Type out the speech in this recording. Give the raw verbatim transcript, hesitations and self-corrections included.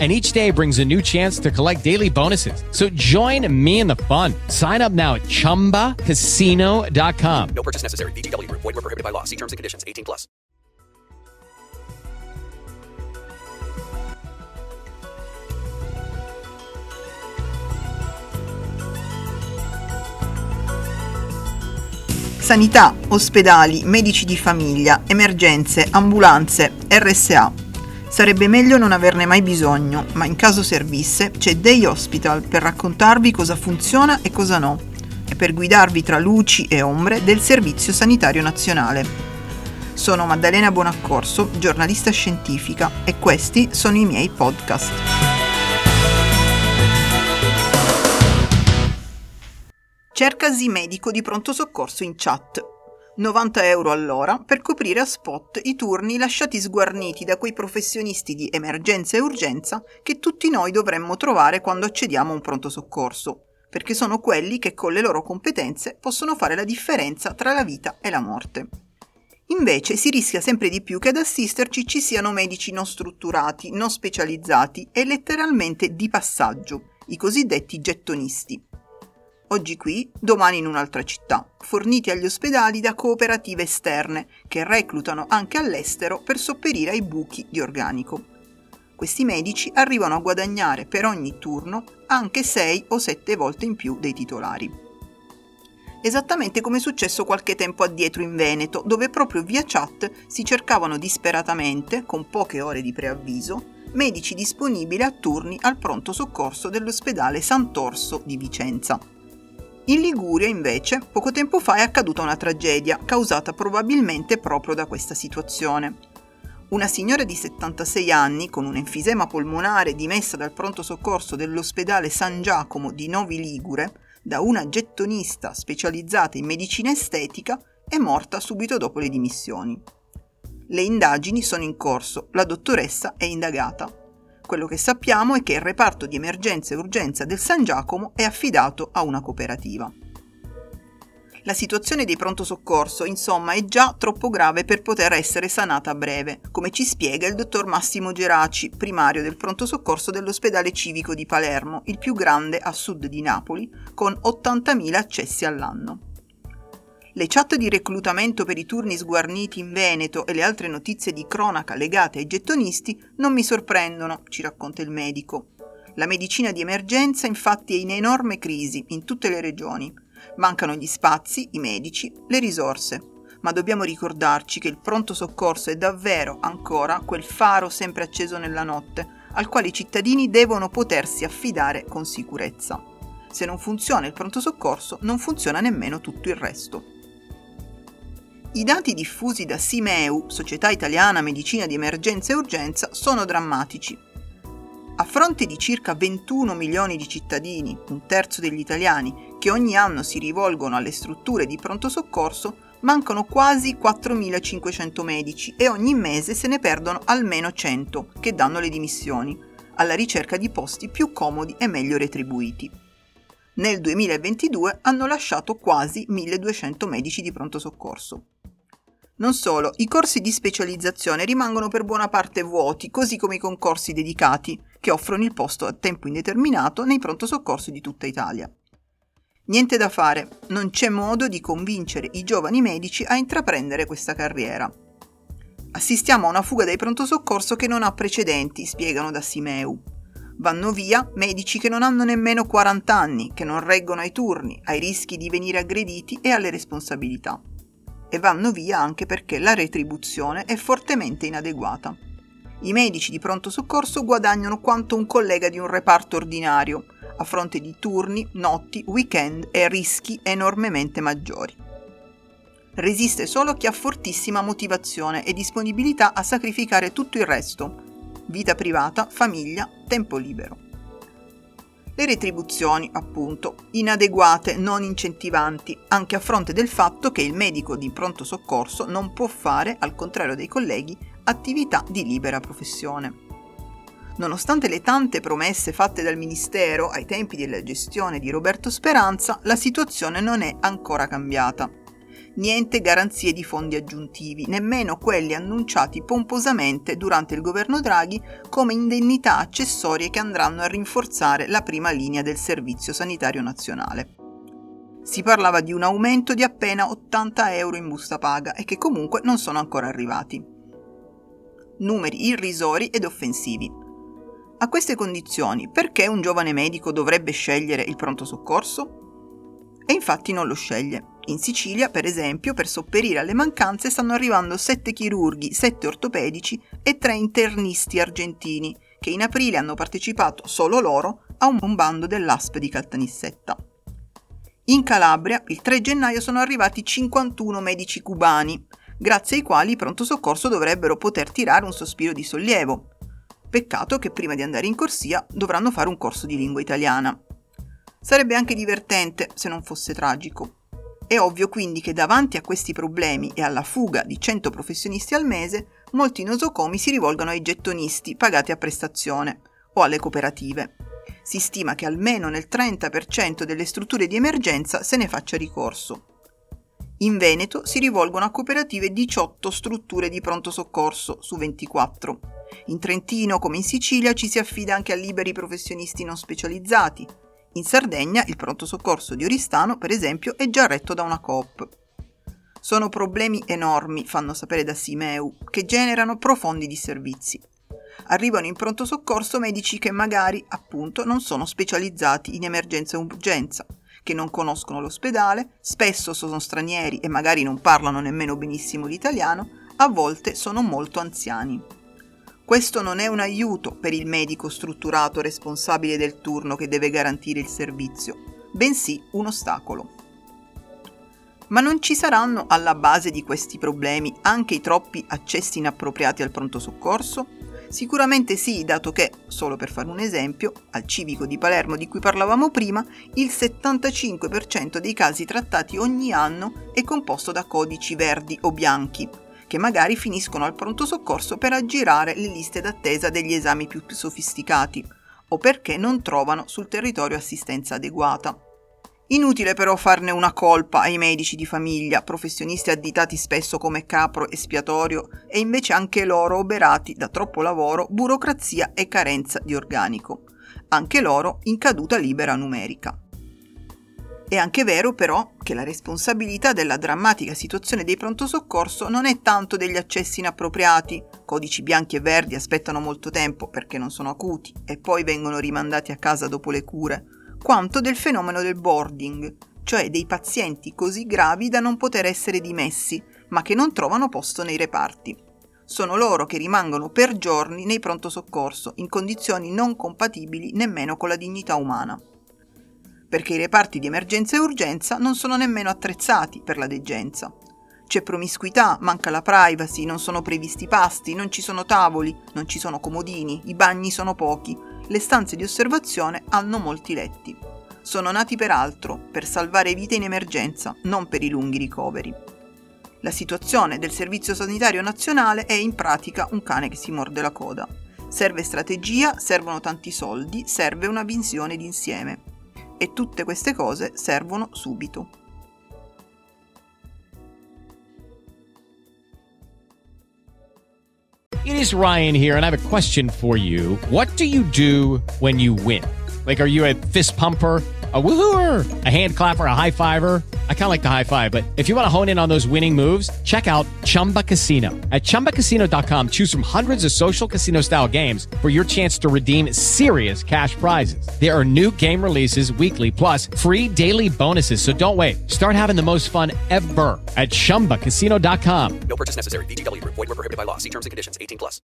And each day brings a new chance to collect daily bonuses. So join me in the fun. Sign up now at chumba casino dot com. No purchase necessary. V G W. Void where prohibited by law. See terms and conditions. eighteen plus. Sanità, ospedali, medici di famiglia, emergenze, ambulanze, R S A. Sarebbe meglio non averne mai bisogno, ma in caso servisse c'è Day Hospital per raccontarvi cosa funziona e cosa no, e per guidarvi tra luci e ombre del Servizio Sanitario Nazionale. Sono Maddalena Bonaccorso, giornalista scientifica, e questi sono i miei podcast. Cercasi medico di pronto soccorso in chat. novanta euro all'ora per coprire a spot i turni lasciati sguarniti da quei professionisti di emergenza e urgenza che tutti noi dovremmo trovare quando accediamo a un pronto soccorso, perché sono quelli che con le loro competenze possono fare la differenza tra la vita e la morte. Invece si rischia sempre di più che ad assisterci ci siano medici non strutturati, non specializzati e letteralmente di passaggio, i cosiddetti gettonisti. Oggi qui, domani in un'altra città, forniti agli ospedali da cooperative esterne che reclutano anche all'estero per sopperire ai buchi di organico. Questi medici arrivano a guadagnare per ogni turno anche sei o sette volte in più dei titolari. Esattamente come è successo qualche tempo addietro in Veneto, dove proprio via chat si cercavano disperatamente, con poche ore di preavviso, medici disponibili a turni al pronto soccorso dell'ospedale Sant'Orso di Vicenza. In Liguria, invece, poco tempo fa è accaduta una tragedia, causata probabilmente proprio da questa situazione. Una signora di settantasei anni, con un enfisema polmonare dimessa dal pronto soccorso dell'ospedale San Giacomo di Novi Ligure, da una gettonista specializzata in medicina estetica, è morta subito dopo le dimissioni. Le indagini sono in corso, la dottoressa è indagata. Quello che sappiamo è che il reparto di emergenza e urgenza del San Giacomo è affidato a una cooperativa. La situazione dei pronto soccorso, insomma, è già troppo grave per poter essere sanata a breve, come ci spiega il dottor Massimo Geraci, primario del pronto soccorso dell'ospedale civico di Palermo, il più grande a sud di Napoli, con ottantamila accessi all'anno. Le chat di reclutamento per i turni sguarniti in Veneto e le altre notizie di cronaca legate ai gettonisti non mi sorprendono, ci racconta il medico. La medicina di emergenza infatti è in enorme crisi in tutte le regioni. Mancano gli spazi, i medici, le risorse. Ma dobbiamo ricordarci che il pronto soccorso è davvero ancora quel faro sempre acceso nella notte, al quale i cittadini devono potersi affidare con sicurezza. Se non funziona il pronto soccorso, non funziona nemmeno tutto il resto. I dati diffusi da SIMEU, Società Italiana Medicina di Emergenza e Urgenza, sono drammatici. A fronte di circa ventuno milioni di cittadini, un terzo degli italiani, che ogni anno si rivolgono alle strutture di pronto soccorso, mancano quasi quattromilacinquecento medici e ogni mese se ne perdono almeno cento, che danno le dimissioni, alla ricerca di posti più comodi e meglio retribuiti. Nel duemilaventidue hanno lasciato quasi milleduecento medici di pronto soccorso. Non solo, i corsi di specializzazione rimangono per buona parte vuoti, così come i concorsi dedicati, che offrono il posto a tempo indeterminato nei pronto soccorso di tutta Italia. Niente da fare, non c'è modo di convincere i giovani medici a intraprendere questa carriera. Assistiamo a una fuga dai pronto soccorso che non ha precedenti, spiegano da SIMEU. Vanno via medici che non hanno nemmeno quaranta anni, che non reggono ai turni, ai rischi di venire aggrediti e alle responsabilità. e vanno via anche perché la retribuzione è fortemente inadeguata. I medici di pronto soccorso guadagnano quanto un collega di un reparto ordinario, a fronte di turni, notti, weekend e rischi enormemente maggiori. Resiste solo chi ha fortissima motivazione e disponibilità a sacrificare tutto il resto: vita privata, famiglia, tempo libero. Le retribuzioni, appunto, inadeguate, non incentivanti, anche a fronte del fatto che il medico di pronto soccorso non può fare, al contrario dei colleghi, attività di libera professione. Nonostante le tante promesse fatte dal Ministero ai tempi della gestione di Roberto Speranza, la situazione non è ancora cambiata. Niente garanzie di fondi aggiuntivi, nemmeno quelli annunciati pomposamente durante il governo Draghi come indennità accessorie che andranno a rinforzare la prima linea del Servizio Sanitario Nazionale. Si parlava di un aumento di appena ottanta euro in busta paga e che comunque non sono ancora arrivati. Numeri irrisori ed offensivi. A queste condizioni, perché un giovane medico dovrebbe scegliere il pronto soccorso? E infatti non lo sceglie. In Sicilia, per esempio, per sopperire alle mancanze stanno arrivando sette chirurghi, sette ortopedici e tre internisti argentini, che in aprile hanno partecipato, solo loro, a un bando dell'A S P di Caltanissetta. In Calabria, il tre gennaio, sono arrivati cinquantuno medici cubani, grazie ai quali i pronto soccorso dovrebbero poter tirare un sospiro di sollievo. Peccato che prima di andare in corsia dovranno fare un corso di lingua italiana. Sarebbe anche divertente, se non fosse tragico. È ovvio quindi che davanti a questi problemi e alla fuga di cento professionisti al mese, molti nosocomi si rivolgano ai gettonisti pagati a prestazione o alle cooperative. Si stima che almeno nel trenta per cento delle strutture di emergenza se ne faccia ricorso. In Veneto si rivolgono a cooperative diciotto strutture di pronto soccorso su ventiquattro. In Trentino, come in Sicilia, ci si affida anche a liberi professionisti non specializzati. In Sardegna il pronto soccorso di Oristano, per esempio, è già retto da una coop. Sono problemi enormi, fanno sapere da SIMEU, che generano profondi disservizi. Arrivano in pronto soccorso medici che magari, appunto, non sono specializzati in emergenza e urgenza, che non conoscono l'ospedale, spesso sono stranieri e magari non parlano nemmeno benissimo l'italiano, a volte sono molto anziani. Questo non è un aiuto per il medico strutturato responsabile del turno che deve garantire il servizio, bensì un ostacolo. Ma non ci saranno alla base di questi problemi anche i troppi accessi inappropriati al pronto soccorso? Sicuramente sì, dato che, solo per fare un esempio, al civico di Palermo di cui parlavamo prima, il settantacinque per cento dei casi trattati ogni anno è composto da codici verdi o bianchi, che magari finiscono al pronto soccorso per aggirare le liste d'attesa degli esami più sofisticati o perché non trovano sul territorio assistenza adeguata. Inutile però farne una colpa ai medici di famiglia, professionisti additati spesso come capro espiatorio e invece anche loro oberati da troppo lavoro, burocrazia e carenza di organico, anche loro in caduta libera numerica. È anche vero però che la responsabilità della drammatica situazione dei pronto soccorso non è tanto degli accessi inappropriati, codici bianchi e verdi aspettano molto tempo perché non sono acuti e poi vengono rimandati a casa dopo le cure, quanto del fenomeno del boarding, cioè dei pazienti così gravi da non poter essere dimessi, ma che non trovano posto nei reparti. Sono loro che rimangono per giorni nei pronto soccorso, in condizioni non compatibili nemmeno con la dignità umana, perché i reparti di emergenza e urgenza non sono nemmeno attrezzati per la degenza. C'è promiscuità, manca la privacy, non sono previsti pasti, non ci sono tavoli, non ci sono comodini, i bagni sono pochi, le stanze di osservazione hanno molti letti. Sono nati per altro, per salvare vite in emergenza, non per i lunghi ricoveri. La situazione del Servizio Sanitario Nazionale è in pratica un cane che si morde la coda. Serve strategia, servono tanti soldi, serve una visione d'insieme. E tutte queste cose servono subito. It is Ryan here, and I have a question for you. What do you do when you win? Like, are you a fist pumper? a woohooer, a hand clapper, a high-fiver. I kind of like the high-five, but if you want to hone in on those winning moves, check out Chumba Casino. At chumba casino dot com, choose from hundreds of social casino-style games for your chance to redeem serious cash prizes. There are new game releases weekly, plus free daily bonuses, so don't wait. Start having the most fun ever at chumba casino dot com. No purchase necessary. V G W Group. Void where prohibited by law. See terms and conditions. eighteen plus.